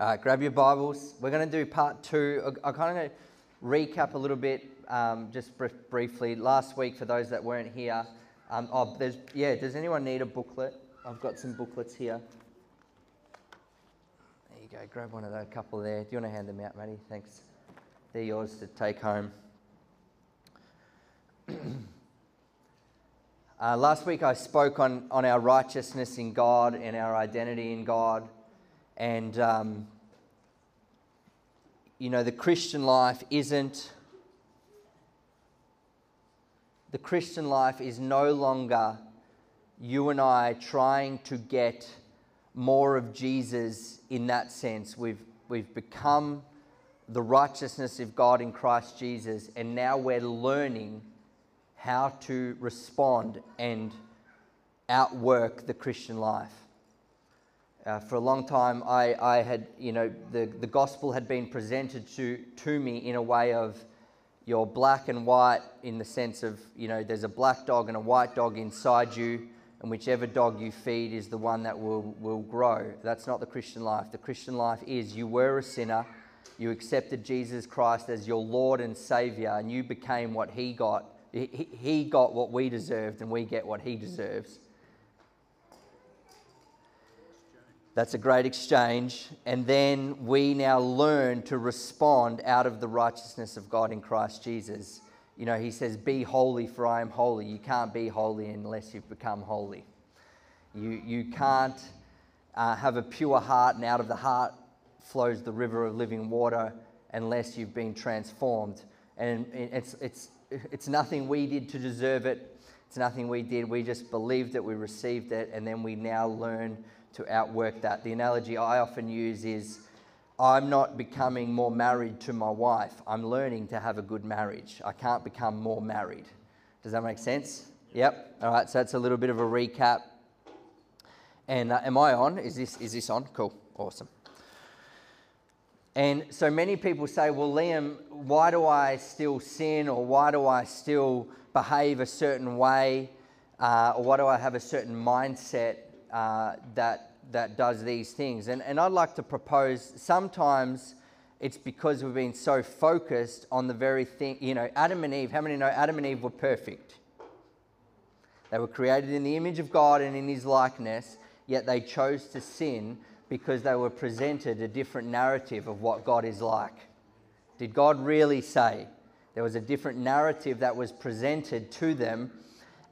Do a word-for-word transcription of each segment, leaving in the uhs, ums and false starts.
Uh, grab your Bibles. We're going to do part two. I kind of recap a little bit, um, just br briefly. Last week, for those that weren't here, um, oh, there's, yeah, does anyone need a booklet? I've got some booklets here. There you go. Grab one of those, a couple there. Do you want to hand them out, Matty? Thanks. They're yours to take home. Uh, last week I spoke on, on our righteousness in God and our identity in God. And, um, you know, the Christian life isn't... The Christian life is no longer you and I trying to get more of Jesus in that sense. We've, we've become the righteousness of God in Christ Jesus, and now we're learning how to respond and outwork the Christian life. Uh, for a long time, I, I had, you know, the, the gospel had been presented to, to me in a way of you're black and white, in the sense of, you know, there's a black dog and a white dog inside you, and whichever dog you feed is the one that will, will grow. That's not the Christian life. The Christian life is you were a sinner, you accepted Jesus Christ as your Lord and Savior, and you became what he got. He got what we deserved, and we get what he deserves. That's a great exchange. And then we now learn to respond out of the righteousness of God in Christ Jesus. You know, he says, be holy, for I am holy. You can't be holy unless you've become holy. You, you can't uh, have a pure heart, and out of the heart flows the river of living water, unless you've been transformed. And it's... it's It's nothing we did to deserve it. It's nothing we did. We just believed it, we received it, and then we now learn to outwork that. The analogy I often use is, I'm not becoming more married to my wife. I'm learning to have a good marriage. I can't become more married. Does that make sense? Yep. All right, so that's a little bit of a recap. And uh, am I on? Is this, is this on? Cool. Awesome. And so many people say, well, Liam, why do I still sin, or why do I still behave a certain way, uh, or why do I have a certain mindset uh, that, that does these things? And, and I'd like to propose, sometimes it's because we've been so focused on the very thing. You know, Adam and Eve, how many know Adam and Eve were perfect? They were created in the image of God and in his likeness, yet they chose to sin, because they were presented a different narrative of what God is like. Did God really say? There was a different narrative that was presented to them.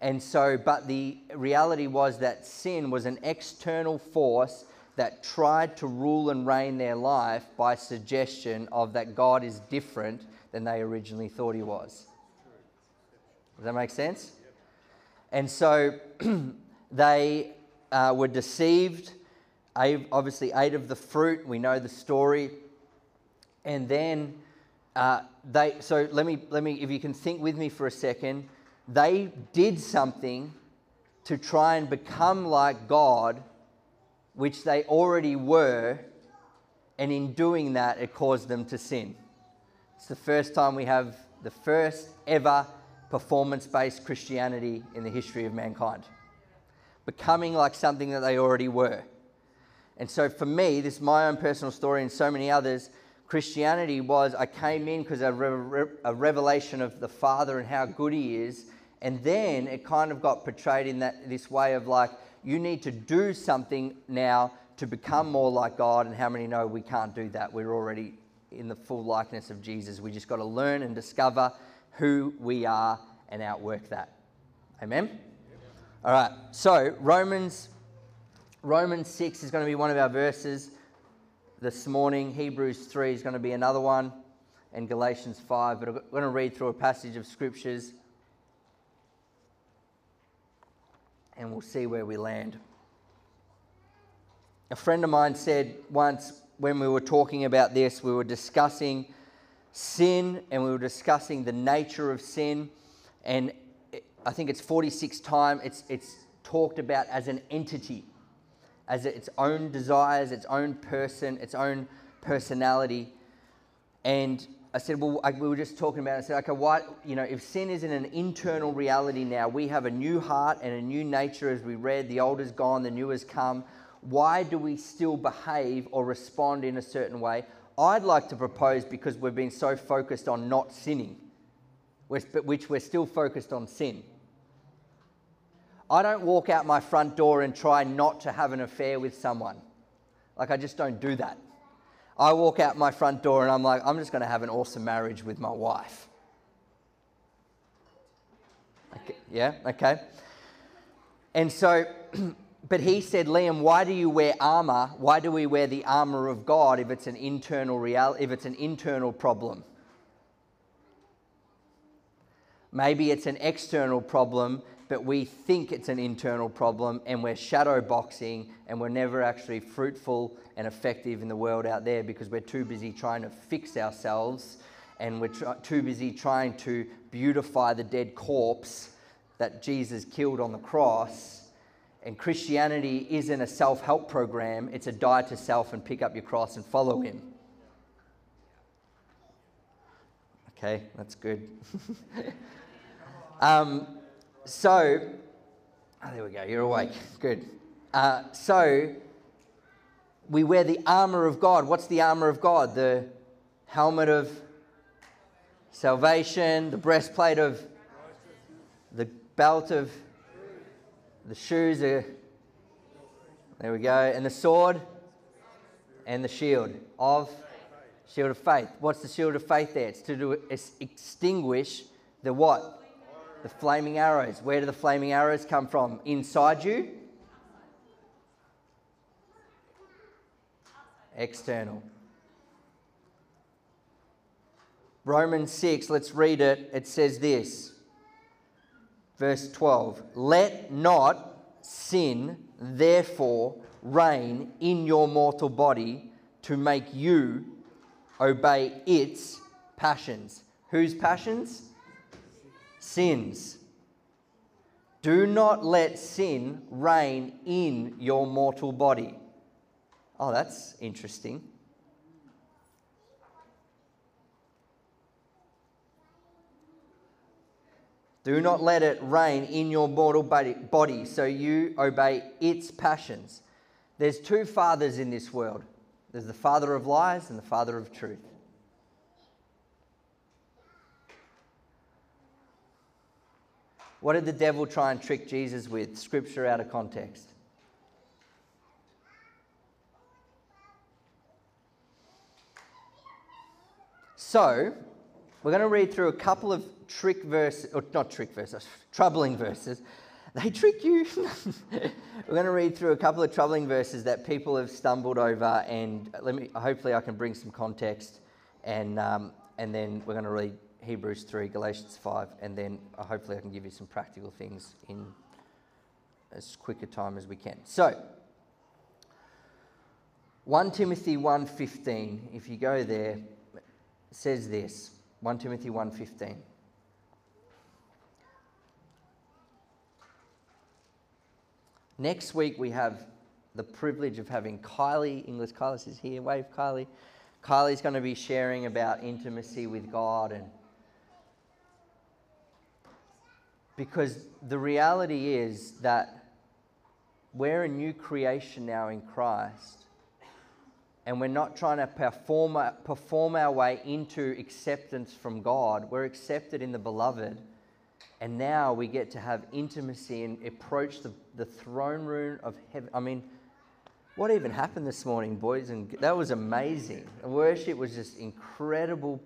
And so, but the reality was that sin was an external force that tried to rule and reign their life by suggestion of that God is different than they originally thought he was. Does that make sense? And so they uh, were deceived. Eve obviously ate of the fruit. We know the story. And then uh, they, so let me, let me, if you can think with me for a second, they did something to try and become like God, which they already were. And in doing that, it caused them to sin. It's the first time we have the first ever performance-based Christianity in the history of mankind. Becoming like something that they already were. And so for me, this is my own personal story and so many others, Christianity was, I came in because of a revelation of the Father and how good he is. And then it kind of got portrayed in that this way of like, you need to do something now to become more like God. And how many know we can't do that? We're already in the full likeness of Jesus. We just got to learn and discover who we are and outwork that. Amen? All right. So Romans... Romans six is going to be one of our verses this morning. Hebrews three is going to be another one, and Galatians five. But I'm going to read through a passage of scriptures, and we'll see where we land. A friend of mine said once, when we were talking about this, we were discussing sin, and we were discussing the nature of sin, and I think it's forty-six times it's, it's talked about as an entity, as its own desires, its own person, its own personality. And I said, well, I, we were just talking about it. I said, okay, why, you know, if sin isn't an internal reality now, we have a new heart and a new nature, as we read, the old is gone, the new has come. Why do we still behave or respond in a certain way? I'd like to propose because we've been so focused on not sinning, which we're still focused on sin. I don't walk out my front door and try not to have an affair with someone. Like, I just don't do that. I walk out my front door and I'm like, I'm just going to have an awesome marriage with my wife. Okay, yeah, okay. And so, but he said, Liam, why do you wear armor? Why do we wear the armor of God if it's an internal reality, if it's an internal problem? Maybe it's an external problem, but we think it's an internal problem and we're shadow boxing and we're never actually fruitful and effective in the world out there because we're too busy trying to fix ourselves and we're tr- too busy trying to beautify the dead corpse that Jesus killed on the cross. And Christianity isn't a self-help program. It's a die to self and pick up your cross and follow him. Okay, that's good. um... So, oh, there we go, you're awake, good. Uh, so, we wear the armour of God. What's the armour of God? The helmet of salvation, the breastplate of, the belt of, the shoes are, there we go, and the sword, and the shield of, shield of faith. What's the shield of faith there? It's to do, it's extinguish the what? The flaming arrows. Where do the flaming arrows come from? Inside you? External. Romans six, let's read it. It says this. Verse twelve. Let not sin, therefore, reign in your mortal body to make you obey its passions. Whose passions? Sins. Do not let sin reign in your mortal body. Oh, that's interesting. Do not let it reign in your mortal body, so you obey its passions. There's two fathers in this world. There's the father of lies and the father of truth. What did the devil try and trick Jesus with? Scripture out of context. So, we're going to read through a couple of trick verses, or not trick verses, troubling verses. They trick you. We're going to read through a couple of troubling verses that people have stumbled over, and let me. Hopefully I can bring some context, and um, and then we're going to read Hebrews three, Galatians five, and then hopefully I can give you some practical things in as quick a time as we can. So, First Timothy one fifteen, if you go there, says this, First Timothy one fifteen. Next week we have the privilege of having Kylie English. Kylie is here, wave Kylie. Kylie's going to be sharing about intimacy with God and because the reality is that we're a new creation now in Christ, and we're not trying to perform, perform our way into acceptance from God. We're accepted in the Beloved, and now we get to have intimacy and approach the, the throne room of heaven. I mean, what even happened this morning, boys? And that was amazing. Worship was just incredible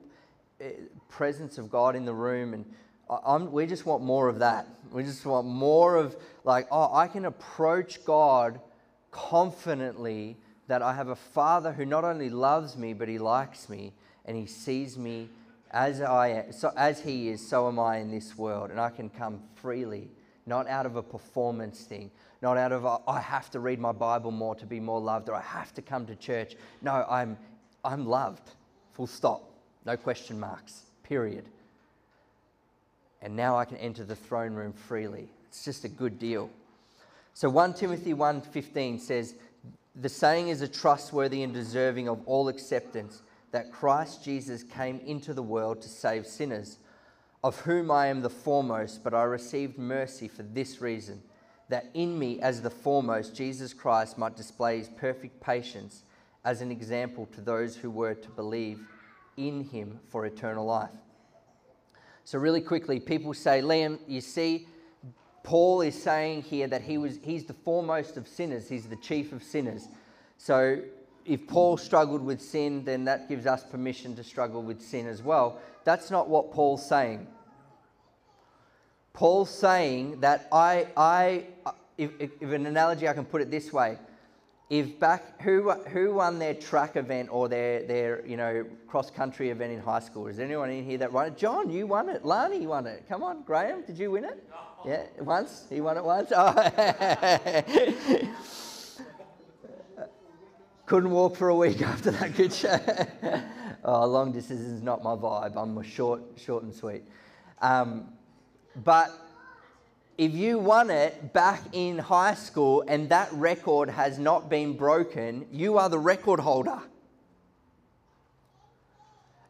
presence of God in the room, and I'm, we just want more of that. We just want more of like, oh, I can approach God confidently that I have a Father who not only loves me, but he likes me and he sees me as I am. So as he is, so am I in this world. And I can come freely, not out of a performance thing, not out of, a, I have to read my Bible more to be more loved, or I have to come to church. No, I'm, I'm loved, full stop, no question marks, period. And now I can enter the throne room freely. It's just a good deal. So First Timothy one fifteen says, the saying is a trustworthy and deserving of all acceptance, that Christ Jesus came into the world to save sinners, of whom I am the foremost, but I received mercy for this reason, that in me as the foremost, Jesus Christ might display his perfect patience as an example to those who were to believe in him for eternal life. So really quickly, people say, Liam, you see, Paul is saying here that he was he's the foremost of sinners. He's the chief of sinners. So if Paul struggled with sin, then that gives us permission to struggle with sin as well. That's not what Paul's saying. Paul's saying that I, I if, if an analogy, I can put it this way. If back, who, who won their track event or their, their you know, cross-country event in high school? Is there anyone in here that won it? John, you won it. Lani won it. Come on, Graham, did you win it? No. Yeah, once? He won it once? Oh. Couldn't walk for a week after that good show. Oh, long distance is not my vibe. I'm a short, short and sweet. Um, but... If you won it back in high school and that record has not been broken, you are the record holder.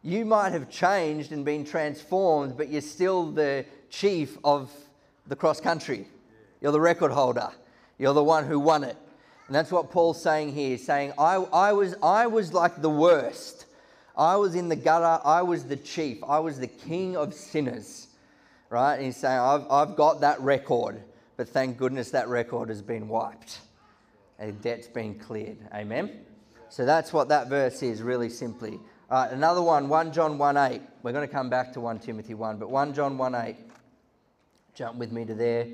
You might have changed and been transformed, but you're still the chief of the cross country. You're the record holder. You're the one who won it. And that's what Paul's saying here, saying, I, I, was, I was like the worst. I was in the gutter. I was the chief. I was the king of sinners. Right? And he's saying, I've, I've got that record, but thank goodness that record has been wiped. A debt's been cleared. Amen? So that's what that verse is, really simply. All right, another one, First John one eight. We're going to come back to First Timothy one, but First John one eight. Jump with me to there.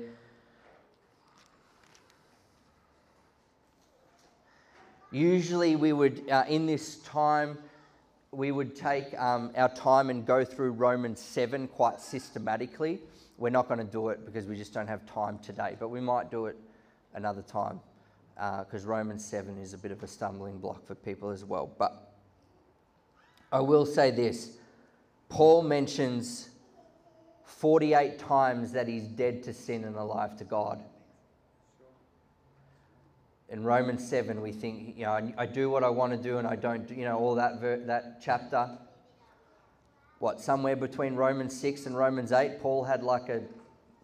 Usually we would, uh, in this time... we would take um, our time and go through Romans seven quite systematically. We're not going to do it because we just don't have time today, but we might do it another time because uh, Romans seven is a bit of a stumbling block for people as well. But I will say this. Paul mentions forty-eight times that he's dead to sin and alive to God. In Romans seven, we think, you know, I do what I want to do and I don't, do, you know, all that ver that chapter. What, somewhere between Romans six and Romans eight, Paul had like a,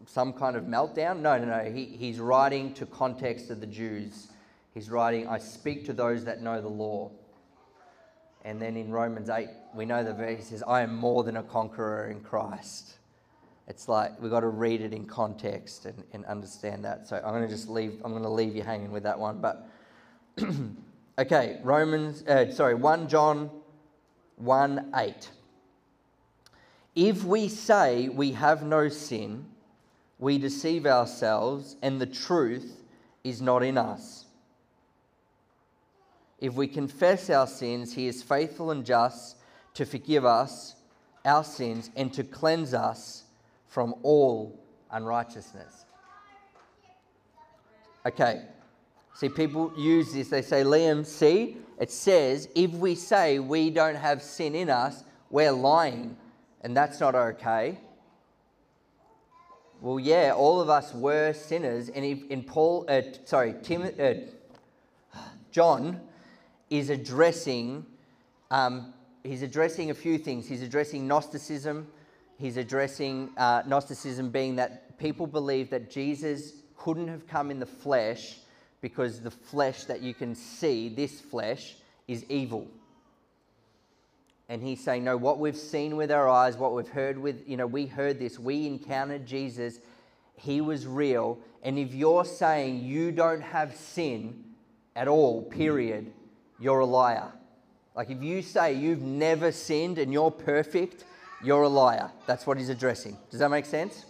some kind of meltdown? No, no, no. He, he's writing to context of the Jews. He's writing, I speak to those that know the law. And then in Romans eight, we know the verse, he says, I am more than a conqueror in Christ. It's like we've got to read it in context and, and understand that. So I'm going to just leave. I'm going to leave you hanging with that one. But okay, Romans. Uh, sorry, First John one eight. If we say we have no sin, we deceive ourselves, and the truth is not in us. If we confess our sins, He is faithful and just to forgive us our sins and to cleanse us from all unrighteousness. Okay. See, people use this. They say, Liam, see, it says, if we say we don't have sin in us, we're lying. And that's not okay. Well, yeah, all of us were sinners. And if, in Paul, uh, sorry, Tim, uh, John is addressing, um, he's addressing a few things. He's addressing Gnosticism. He's addressing uh, Gnosticism being that people believe that Jesus couldn't have come in the flesh because the flesh that you can see, this flesh, is evil. And he's saying, no, what we've seen with our eyes, what we've heard with, you know, we heard this, we encountered Jesus, he was real. And if you're saying you don't have sin at all, period, you're a liar. Like if you say you've never sinned and you're perfect, you're a liar. That's what he's addressing. Does that make sense?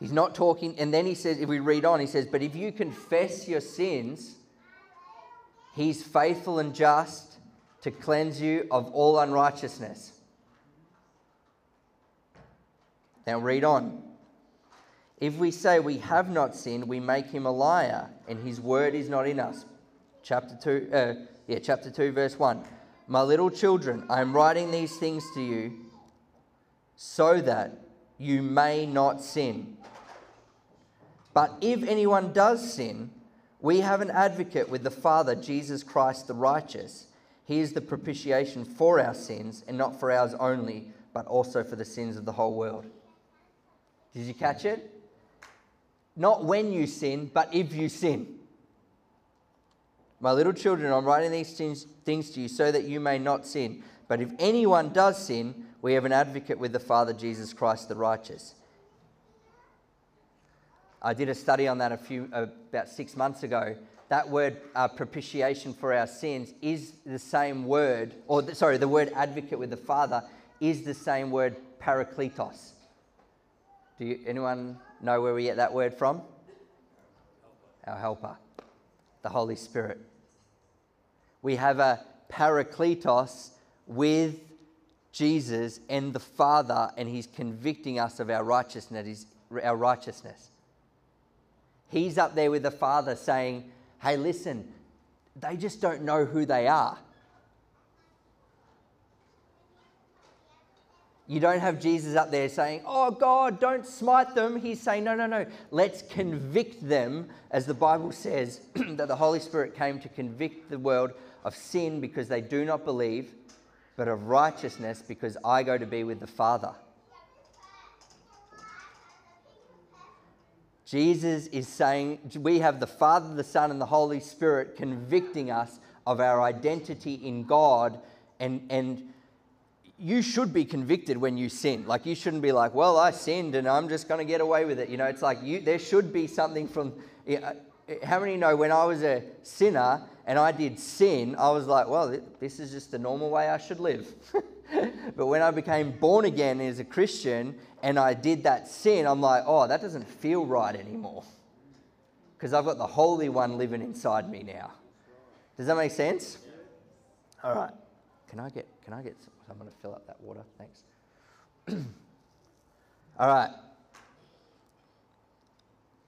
He's not talking. And then he says, if we read on, he says, but if you confess your sins, he's faithful and just to cleanse you of all unrighteousness. Now read on. If we say we have not sinned, we make him a liar and his word is not in us. Chapter two, uh, yeah, chapter two, verse one. My little children, I am writing these things to you so that you may not sin. But if anyone does sin, we have an advocate with the Father, Jesus Christ the righteous. He is the propitiation for our sins, and not for ours only, but also for the sins of the whole world. Did you catch it? not when you sin, but if you sin. My little children, I'm writing these things to you so that you may not sin. But if anyone does sin, we have an advocate with the Father, Jesus Christ the righteous. I did a study on that a few about six months ago. That word uh, propitiation for our sins is the same word, or the, sorry, the word advocate with the Father is the same word parakletos. Do you, anyone know where we get that word from? Our helper, the Holy Spirit. We have a parakletos with Jesus and the Father, and He's convicting us of our righteousness. Our righteousness. He's up there with the Father saying, hey, listen, they just don't know who they are. You don't have Jesus up there saying, oh, God, don't smite them. He's saying, no, no, no, let's convict them, as the Bible says, that the Holy Spirit came to convict the world of sin because they do not believe, but of righteousness because I go to be with the Father. Jesus is saying, we have the Father, the Son, and the Holy Spirit convicting us of our identity in God. And, and you should be convicted when you sin. Like, you shouldn't be like, well, I sinned and I'm just going to get away with it. You know, it's like you, there should be something from... How many know when I was a sinner and I did sin, I was like, well, this is just the normal way I should live. But when I became born again as a Christian and I did that sin, I'm like, oh, that doesn't feel right anymore because I've got the Holy One living inside me now. Does that make sense? All right. Can I get, can I get, some, I'm going to fill up that water. Thanks. All right.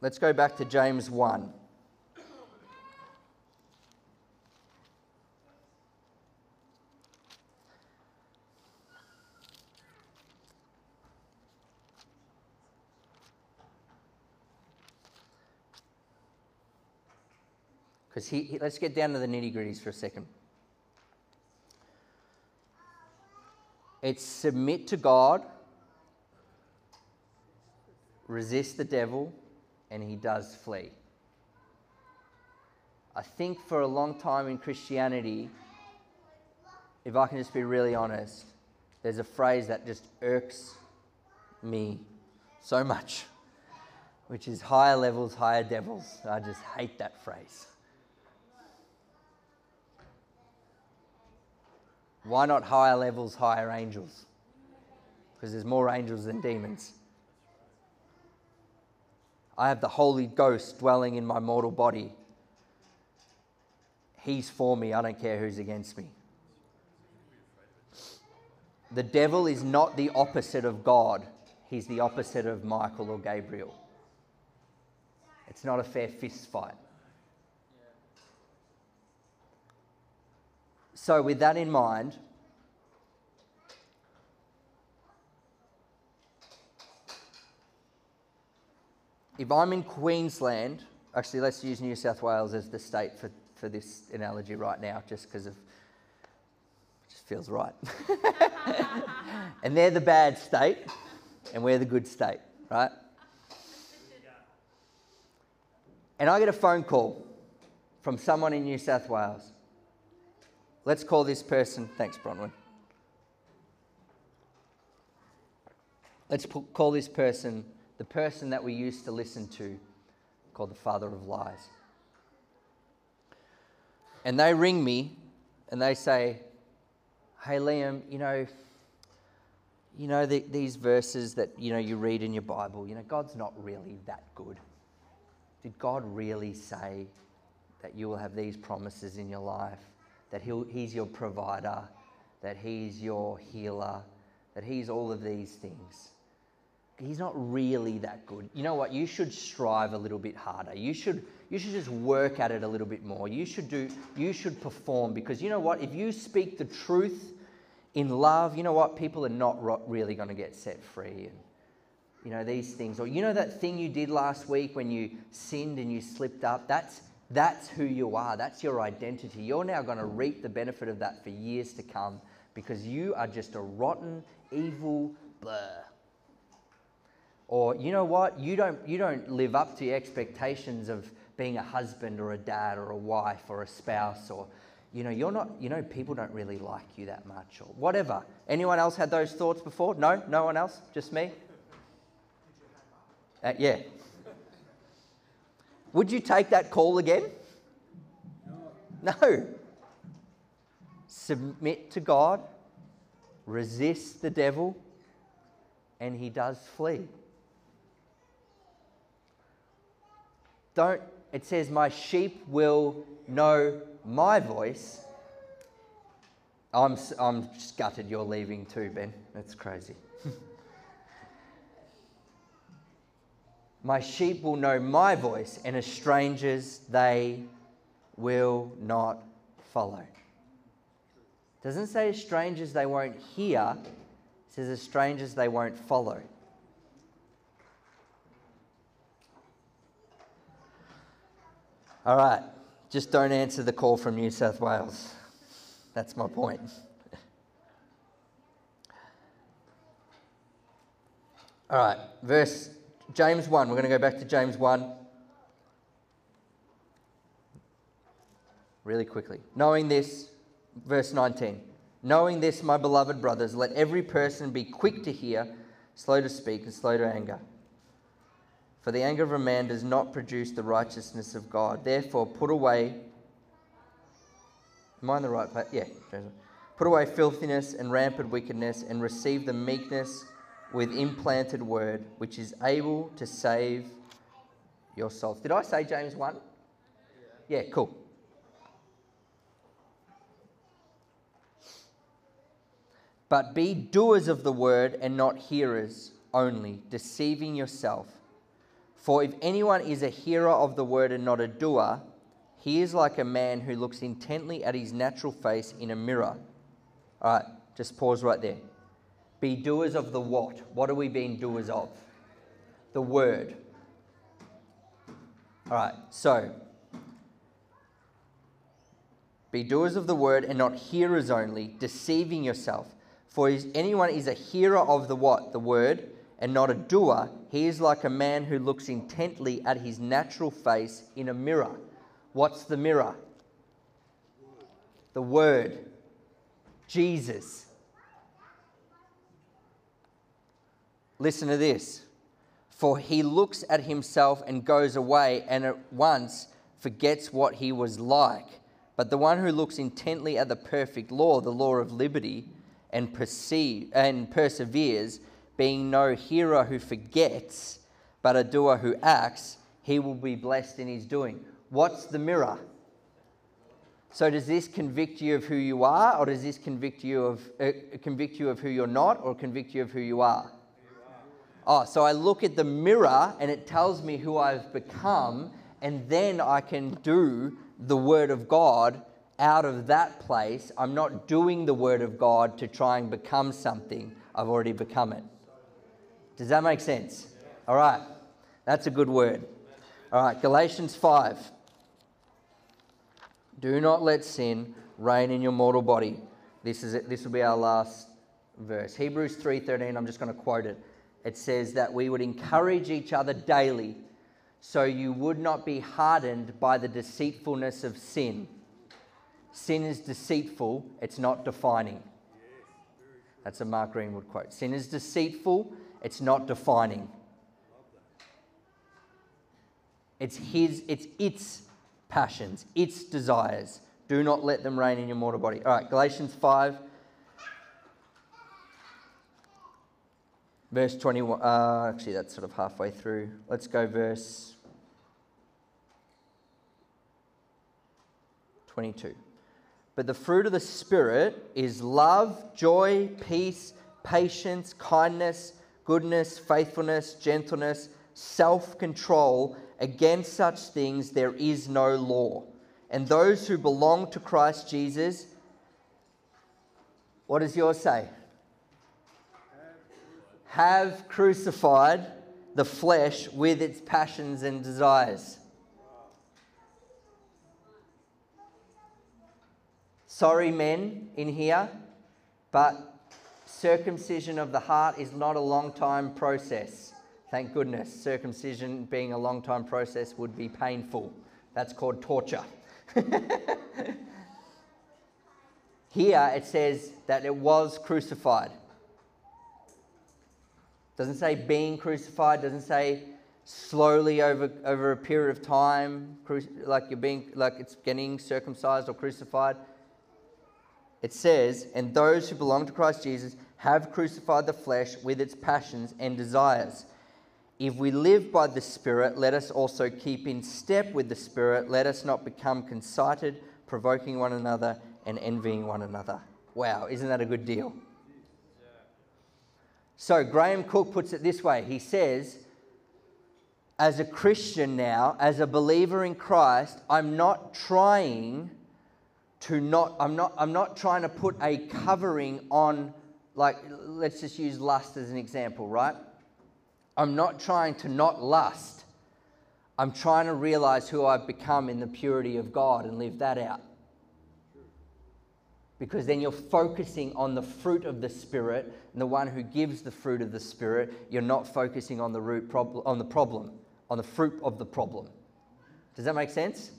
Let's go back to James one. Because he, he, let's get down to the nitty-gritties for a second. It's submit to God, resist the devil, and he does flee. I think for a long time in Christianity, if I can just be really honest, there's a phrase that just irks me so much, which is higher levels, higher devils. I just hate that phrase. Why not higher levels, higher angels? Because there's more angels than demons. I have the Holy Ghost dwelling in my mortal body. He's for me. I don't care who's against me. The devil is not the opposite of God. He's the opposite of Michael or Gabriel. It's not a fair fist fight. So with that in mind, if I'm in Queensland, actually let's use New South Wales as the state for, for this analogy right now, just because of, it just feels right. And they're the bad state and we're the good state, right? And I get a phone call from someone in New South Wales. Let's call this person, thanks Bronwyn. Let's call this person the person that we used to listen to, called the father of lies. And they ring me and they say, hey Liam, you know, you know the, these verses that you know you read in your Bible, you know, God's not really that good. Did God really say that you will have these promises in your life? That he'll, he's your provider, that he's your healer, that he's all of these things. He's not really that good. You know what? You should strive a little bit harder. You should, you should just work at it a little bit more. You should do, you should perform, because you know what? If you speak the truth in love, you know what? People are not ro- really going to get set free. And, you know, these things, or you know that thing you did last week when you sinned and you slipped up? That's That's who you are. That's your identity. You're now going to reap the benefit of that for years to come because you are just a rotten, evil, blur. Or, you know what, you don't, you don't live up to your expectations of being a husband or a dad or a wife or a spouse, or, you know, you're not, you know, people don't really like you that much, or whatever. Anyone else had those thoughts before? No? No one else? Just me? Uh, yeah. Would you take that call again? No. No. Submit to God, resist the devil, and he does flee. Don't, it says, my sheep will know my voice. I'm, I'm just gutted you're leaving too, Ben. That's crazy. My sheep will know my voice, and as strangers they will not follow. It doesn't say as strangers they won't hear. It says as strangers they won't follow. All right, just don't answer the call from New South Wales. That's my point. All right, verse James one. We're going to go back to James one. Really quickly. Knowing this, verse nineteen. Knowing this, my beloved brothers, let every person be quick to hear, slow to speak, and slow to anger. For the anger of a man does not produce the righteousness of God. Therefore, put away... Am I in the right place? Yeah. Put away filthiness and rampant wickedness, and receive the meekness with implanted word, which is able to save your souls. Did I say James one? Yeah, cool. But be doers of the word and not hearers only, deceiving yourself. For if anyone is a hearer of the word and not a doer, he is like a man who looks intently at his natural face in a mirror. All right, just pause right there. Be doers of the what? What are we being doers of? The word. All right, so be doers of the word and not hearers only, deceiving yourself. For if anyone is a hearer of the what? The word, and not a doer, he is like a man who looks intently at his natural face in a mirror. What's the mirror? The word. Jesus. Listen to this. For he looks at himself and goes away, and at once forgets what he was like. But the one who looks intently at the perfect law, the law of liberty, and perceive, and perseveres, being no hearer who forgets, but a doer who acts, he will be blessed in his doing. What's the mirror? So does this convict you of who you are, or does this convict you of uh, convict you of who you're not, or convict you of who you are? Oh, so I look at the mirror and it tells me who I've become, and then I can do the word of God out of that place. I'm not doing the word of God to try and become something. I've already become it. Does that make sense? All right. That's a good word. All right, Galatians five. Do not let sin reign in your mortal body. This is it. This will be our last verse. Hebrews three thirteen, I'm just going to quote it. It says that we would encourage each other daily, so you would not be hardened by the deceitfulness of sin. Sin is deceitful, it's not defining. That's a Mark Greenwood quote. Sin is deceitful, it's not defining. It's his, it's its passions, its desires. Do not let them reign in your mortal body. All right, Galatians five. Verse twenty-one, uh, actually that's sort of halfway through. Let's go verse twenty-two. But the fruit of the Spirit is love, joy, peace, patience, kindness, goodness, faithfulness, gentleness, self-control. Against such things there is no law. And those who belong to Christ Jesus, what does yours say? Have crucified the flesh with its passions and desires. Sorry, men in here, but circumcision of the heart is not a long time process. Thank goodness circumcision, being a long time process, would be painful. That's called torture. Here it says that it was crucified. Doesn't say being crucified, doesn't say slowly over over a period of time, like you're being like it's getting circumcised or crucified. It says, and those who belong to Christ Jesus have crucified the flesh with its passions and desires. If we live by the Spirit, let us also keep in step with the Spirit. Let us not become conceited, provoking one another and envying one another. Wow, isn't that a good deal? So Graham Cook puts it this way. He says, as a Christian now, as a believer in Christ, I'm not trying to not, I'm not, I'm not trying to put a covering on, like, let's just use lust as an example, right? I'm not trying to not lust. I'm trying to realize who I've become in the purity of God and live that out. Because then you're focusing on the fruit of the Spirit and the one who gives the fruit of the Spirit. You're not focusing on the root problem, on the problem, on the fruit of the problem. Does that make sense?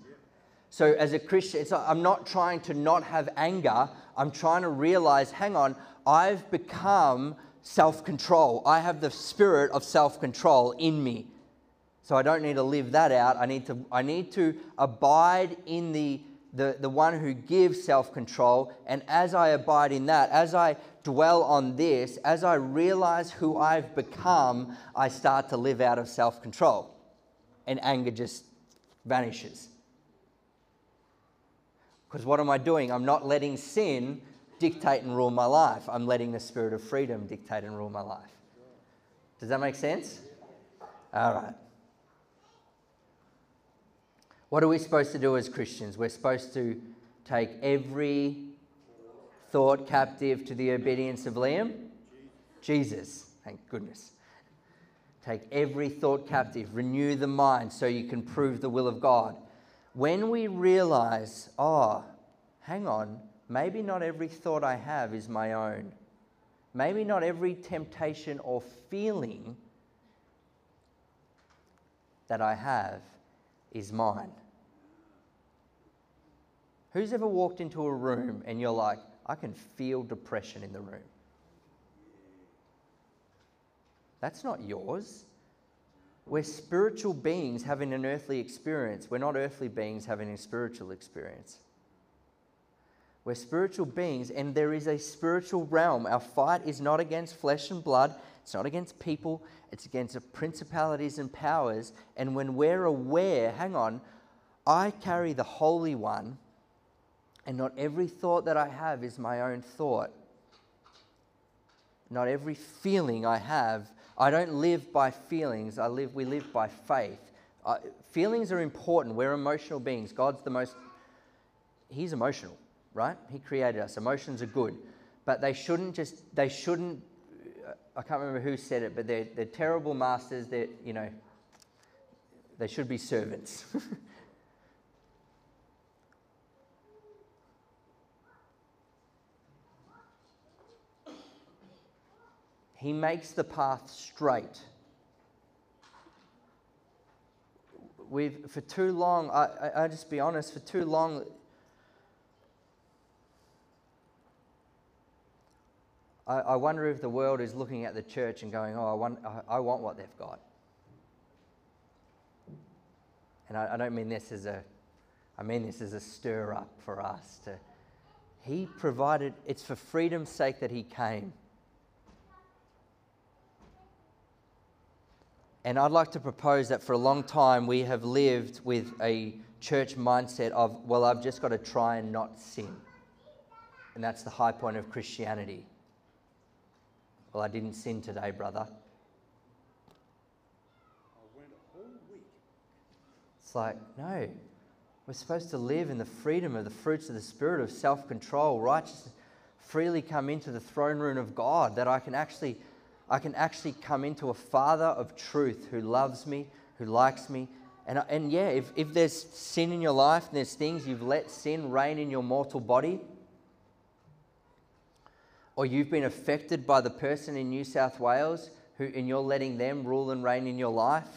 So as a Christian, it's like I'm not trying to not have anger. I'm trying to realize, hang on, I've become self-control. I have the spirit of self-control in me. So I don't need to live that out. I need to, I need to abide in the The, the one who gives self-control, and as I abide in that, as I dwell on this, as I realize who I've become, I start to live out of self-control, and anger just vanishes. Because what am I doing? I'm not letting sin dictate and rule my life. I'm letting the spirit of freedom dictate and rule my life. Does that make sense? All right. What are we supposed to do as Christians? We're supposed to take every thought captive to the obedience of Liam? Jesus. Jesus. Thank goodness. Take every thought captive. Renew the mind so you can prove the will of God. When we realize, oh, hang on, maybe not every thought I have is my own. Maybe not every temptation or feeling that I have is mine. Who's ever walked into a room and you're like, I can feel depression in the room? That's not yours. We're spiritual beings having an earthly experience. We're not earthly beings having a spiritual experience. We're spiritual beings, and there is a spiritual realm. Our fight is not against flesh and blood. It's not against people. It's against the principalities and powers. And when we're aware, hang on, I carry the Holy One, and not every thought that I have is my own thought. Not every feeling I have. I don't live by feelings. I live. We live by faith. I, feelings are important. We're emotional beings. God's the most... He's emotional. Right? He created us. Emotions are good, but they shouldn't just, they shouldn't, I can't remember who said it, but they're, they're terrible masters. They're, you know, they should be servants. He makes the path straight. We've, for too long, I, I, I'll just be honest, for too long, I wonder if the world is looking at the church and going, oh, I want, I want what they've got. And I, I don't mean this as a, I mean this as a stir up for us. To, he provided, it's for freedom's sake that he came. And I'd like to propose that for a long time we have lived with a church mindset of, well, I've just got to try and not sin. And that's the high point of Christianity. Well, I didn't sin today, brother. I went a whole week. It's like, no. We're supposed to live in the freedom of the fruits of the Spirit, of self-control, righteousness, freely come into the throne room of God, that I can actually, I can actually come into a Father of truth who loves me, who likes me. And, and yeah, if, if there's sin in your life and there's things you've let sin reign in your mortal body, or you've been affected by the person in New South Wales who, and you're letting them rule and reign in your life.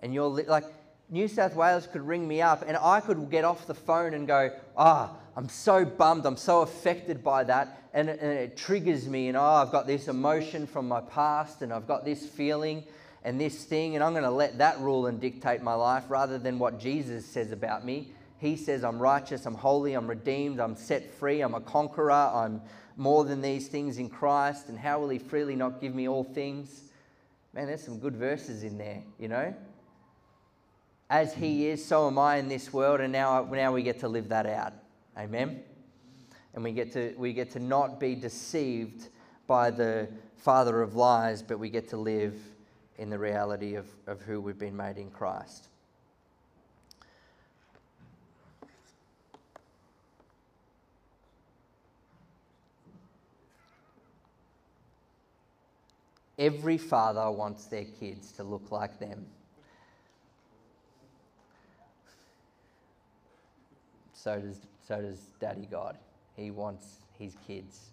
And you're li- like, New South Wales could ring me up and I could get off the phone and go, ah, oh, I'm so bummed, I'm so affected by that, and, and it triggers me, and oh, I've got this emotion from my past, and I've got this feeling and this thing, and I'm going to let that rule and dictate my life rather than what Jesus says about me. He says I'm righteous, I'm holy, I'm redeemed, I'm set free, I'm a conqueror, I'm more than these things in Christ, and how will he freely not give me all things? Man, there's some good verses in there, you know? As he is, so am I in this world, and now, now we get to live that out. Amen? And we get to we get to not be deceived by the father of lies, but we get to live in the reality of, of who we've been made in Christ. Every father wants their kids to look like them. So does, so does Daddy God. He wants his kids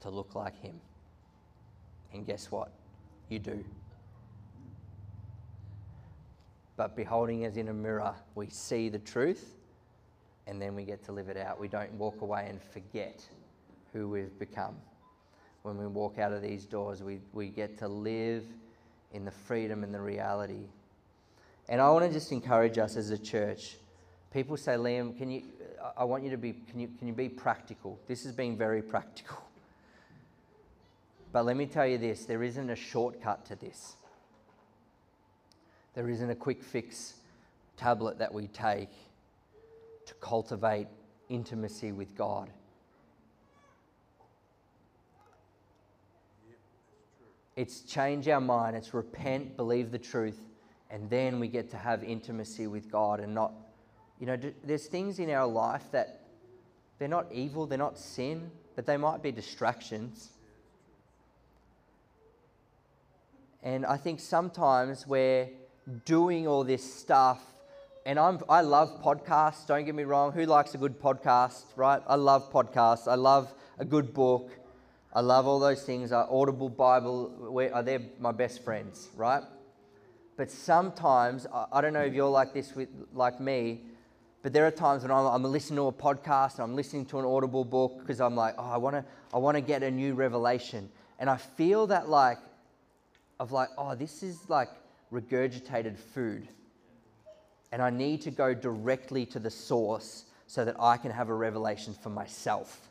to look like him. And guess what? You do. But beholding as in a mirror, we see the truth, and then we get to live it out. We don't walk away and forget who we've become. When we walk out of these doors, we, we get to live in the freedom and the reality. And I want to just encourage us as a church. People say, Liam, can you, I want you to be, can you, can you be practical? This has been very practical. But let me tell you this, there isn't a shortcut to this. There isn't a quick fix tablet that we take to cultivate intimacy with God. It's change our mind, it's repent, believe the truth, and then we get to have intimacy with God and not, you know, do, there's things in our life that they're not evil, they're not sin, but they might be distractions. And I think sometimes we're doing all this stuff, and I'm, I love podcasts, don't get me wrong. Who likes a good podcast, right? I love podcasts, I love a good book. I love all those things. Our Audible Bible, they're my best friends, right? But sometimes, I don't know if you're like this with like me, but there are times when I'm, I'm listening to a podcast and I'm listening to an Audible book because I'm like, oh, I want to I want to get a new revelation. And I feel that like, of like, oh, this is like regurgitated food. And I need to go directly to the source so that I can have a revelation for myself.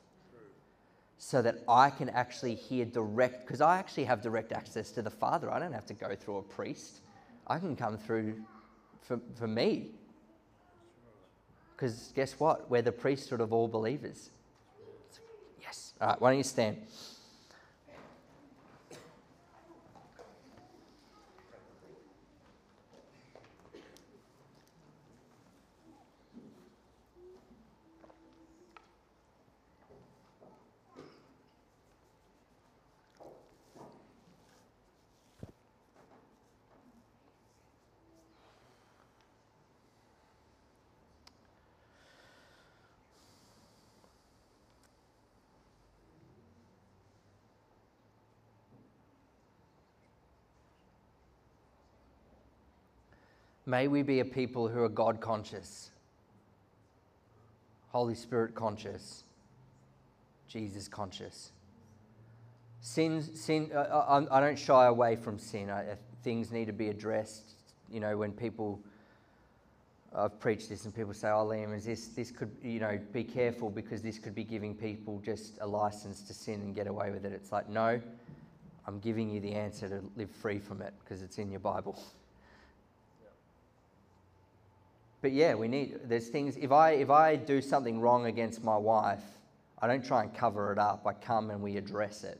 So that I can actually hear direct, because I actually have direct access to the Father. I don't have to go through a priest. I can come through for, for me. Because guess what? We're the priesthood of all believers. Yes. All right, why don't you stand? May we be a people who are God conscious, Holy Spirit conscious, Jesus conscious. Sin, sin. Uh, I, I don't shy away from sin. I, uh, things need to be addressed. You know, when people, I've preached this and people say, "Oh, Liam, is this? This could, you know, be careful because this could be giving people just a license to sin and get away with it." It's like, no, I'm giving you the answer to live free from it because it's in your Bible. But yeah, we need, there's things, if I if I do something wrong against my wife, I don't try and cover it up. I come and we address it.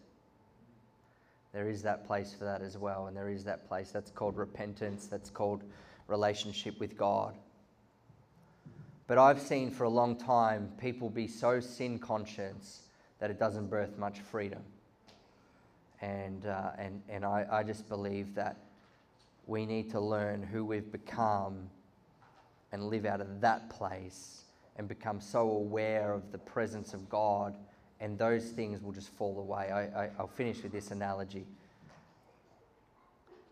There is that place for that as well. And there is that place that's called repentance, that's called relationship with God. But I've seen for a long time people be so sin conscious that it doesn't birth much freedom. And, uh, and, and I, I just believe that we need to learn who we've become and live out of that place and become so aware of the presence of God, and those things will just fall away. I, I, I'll finish with this analogy.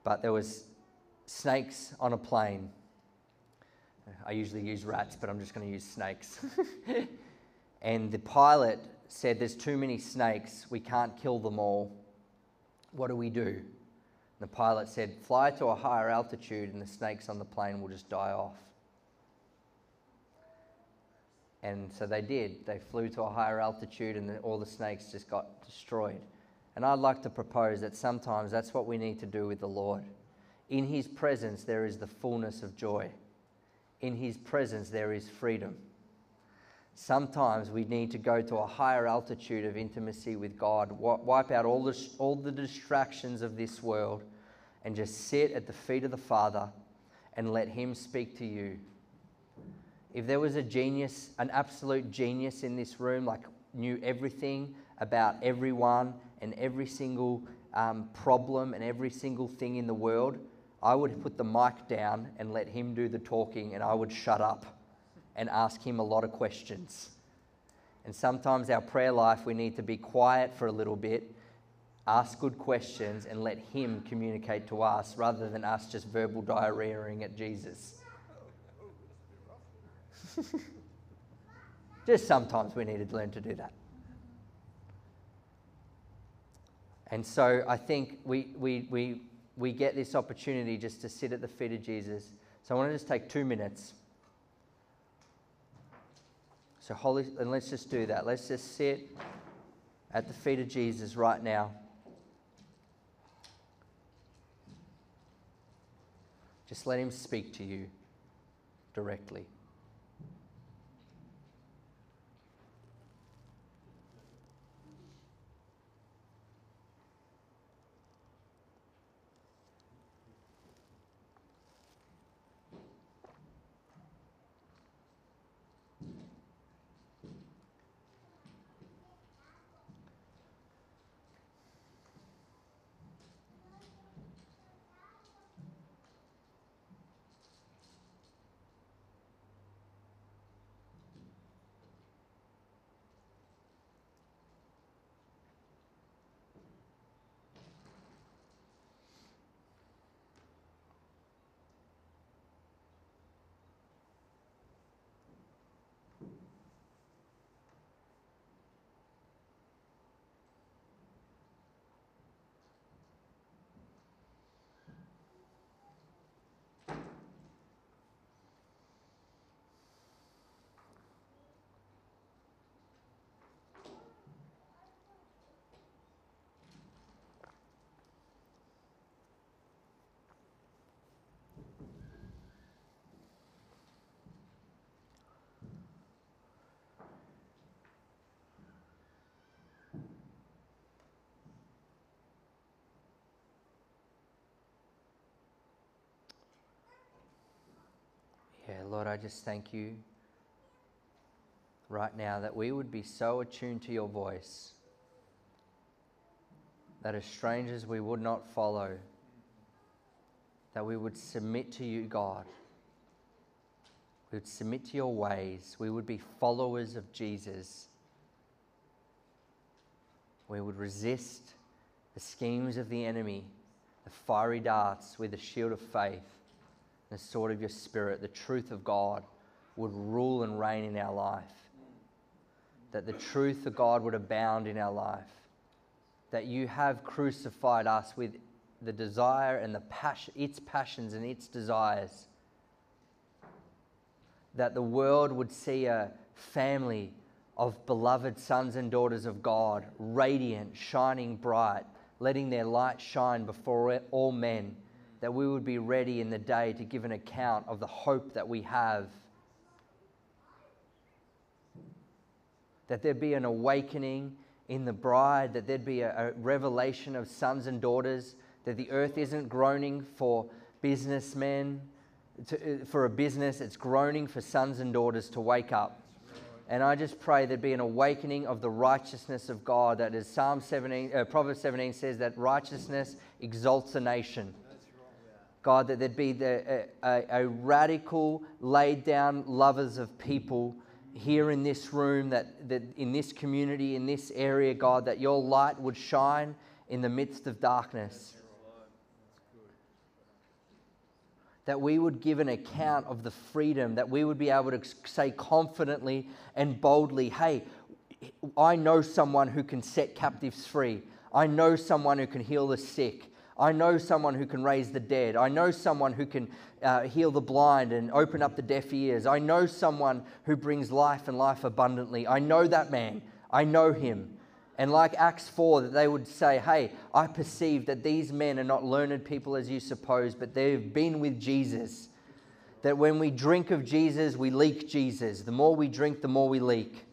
but there was snakes on a plane. I usually use rats, but I'm just going to use snakes. And the pilot said, there's too many snakes. We can't kill them all. What do we do? And the pilot said, fly to a higher altitude and the snakes on the plane will just die off. And so they did. They flew to a higher altitude and the, all the snakes just got destroyed. And I'd like to propose that sometimes that's what we need to do with the Lord. In his presence, there is the fullness of joy. In his presence, there is freedom. Sometimes we need to go to a higher altitude of intimacy with God, wipe out all the, all the distractions of this world, and just sit at the feet of the Father and let him speak to you. If there was a genius, an absolute genius in this room, like knew everything about everyone and every single um, problem and every single thing in the world, I would put the mic down and let him do the talking, and I would shut up and ask him a lot of questions. And sometimes our prayer life, we need to be quiet for a little bit, ask good questions, and let him communicate to us rather than us just verbal diarrheaing at Jesus. Just sometimes we need to learn to do that. And so I think we, we, we, we get this opportunity just to sit at the feet of Jesus. So I want to just take two minutes. So Holy, and let's just do that. Let's just sit at the feet of Jesus right now. Just let him speak to you directly. Yeah, Lord, I just thank you right now that we would be so attuned to your voice that as strangers we would not follow, that we would submit to you, God. We would submit to your ways. We would be followers of Jesus. We would resist the schemes of the enemy, the fiery darts, with the shield of faith. The sword of your spirit, the truth of God, would rule and reign in our life. That the truth of God would abound in our life. That you have crucified us with the desire and the passion, its passions and its desires. That the world would see a family of beloved sons and daughters of God, radiant, shining bright, letting their light shine before all men. That we would be ready in the day to give an account of the hope that we have. That there'd be an awakening in the bride, that there'd be a, a revelation of sons and daughters, that the earth isn't groaning for businessmen, to, for a business, it's groaning for sons and daughters to wake up. And I just pray there'd be an awakening of the righteousness of God, that as Psalm seventeen, uh, Proverbs seventeen says, that righteousness exalts a nation. God, that there'd be the, a, a radical, laid-down lovers of people here in this room, that, that in this community, in this area, God, that your light would shine in the midst of darkness. that we would give an account of the freedom, that we would be able to say confidently and boldly, hey, I know someone who can set captives free. I know someone who can heal the sick. I know someone who can raise the dead. I know someone who can uh, heal the blind and open up the deaf ears. I know someone who brings life and life abundantly. I know that man. I know him. And like Acts four, that they would say, hey, I perceive that these men are not learned people as you suppose, but they've been with Jesus. That when we drink of Jesus, we leak Jesus. The more we drink, the more we leak.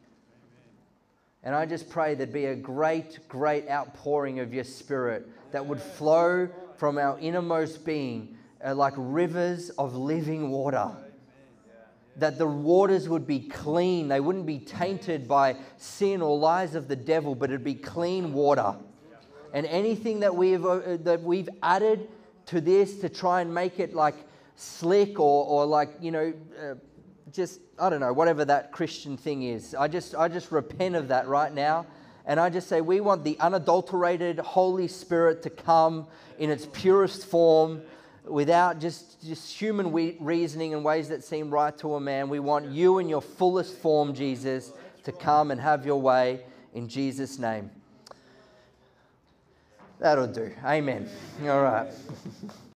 And I just pray there'd be a great, great outpouring of your Spirit that would flow from our innermost being uh, like rivers of living water. That the waters would be clean. They wouldn't be tainted by sin or lies of the devil, but it'd be clean water. And anything that we've, uh, that we've added to this to try and make it like slick or, or like, you know... Uh, just, I don't know, whatever that Christian thing is. I just, I just repent of that right now. And I just say, we want the unadulterated Holy Spirit to come in its purest form without just, just human we- reasoning and ways that seem right to a man. We want you in your fullest form, Jesus, to come and have your way in Jesus' name. That'll do. Amen. All right.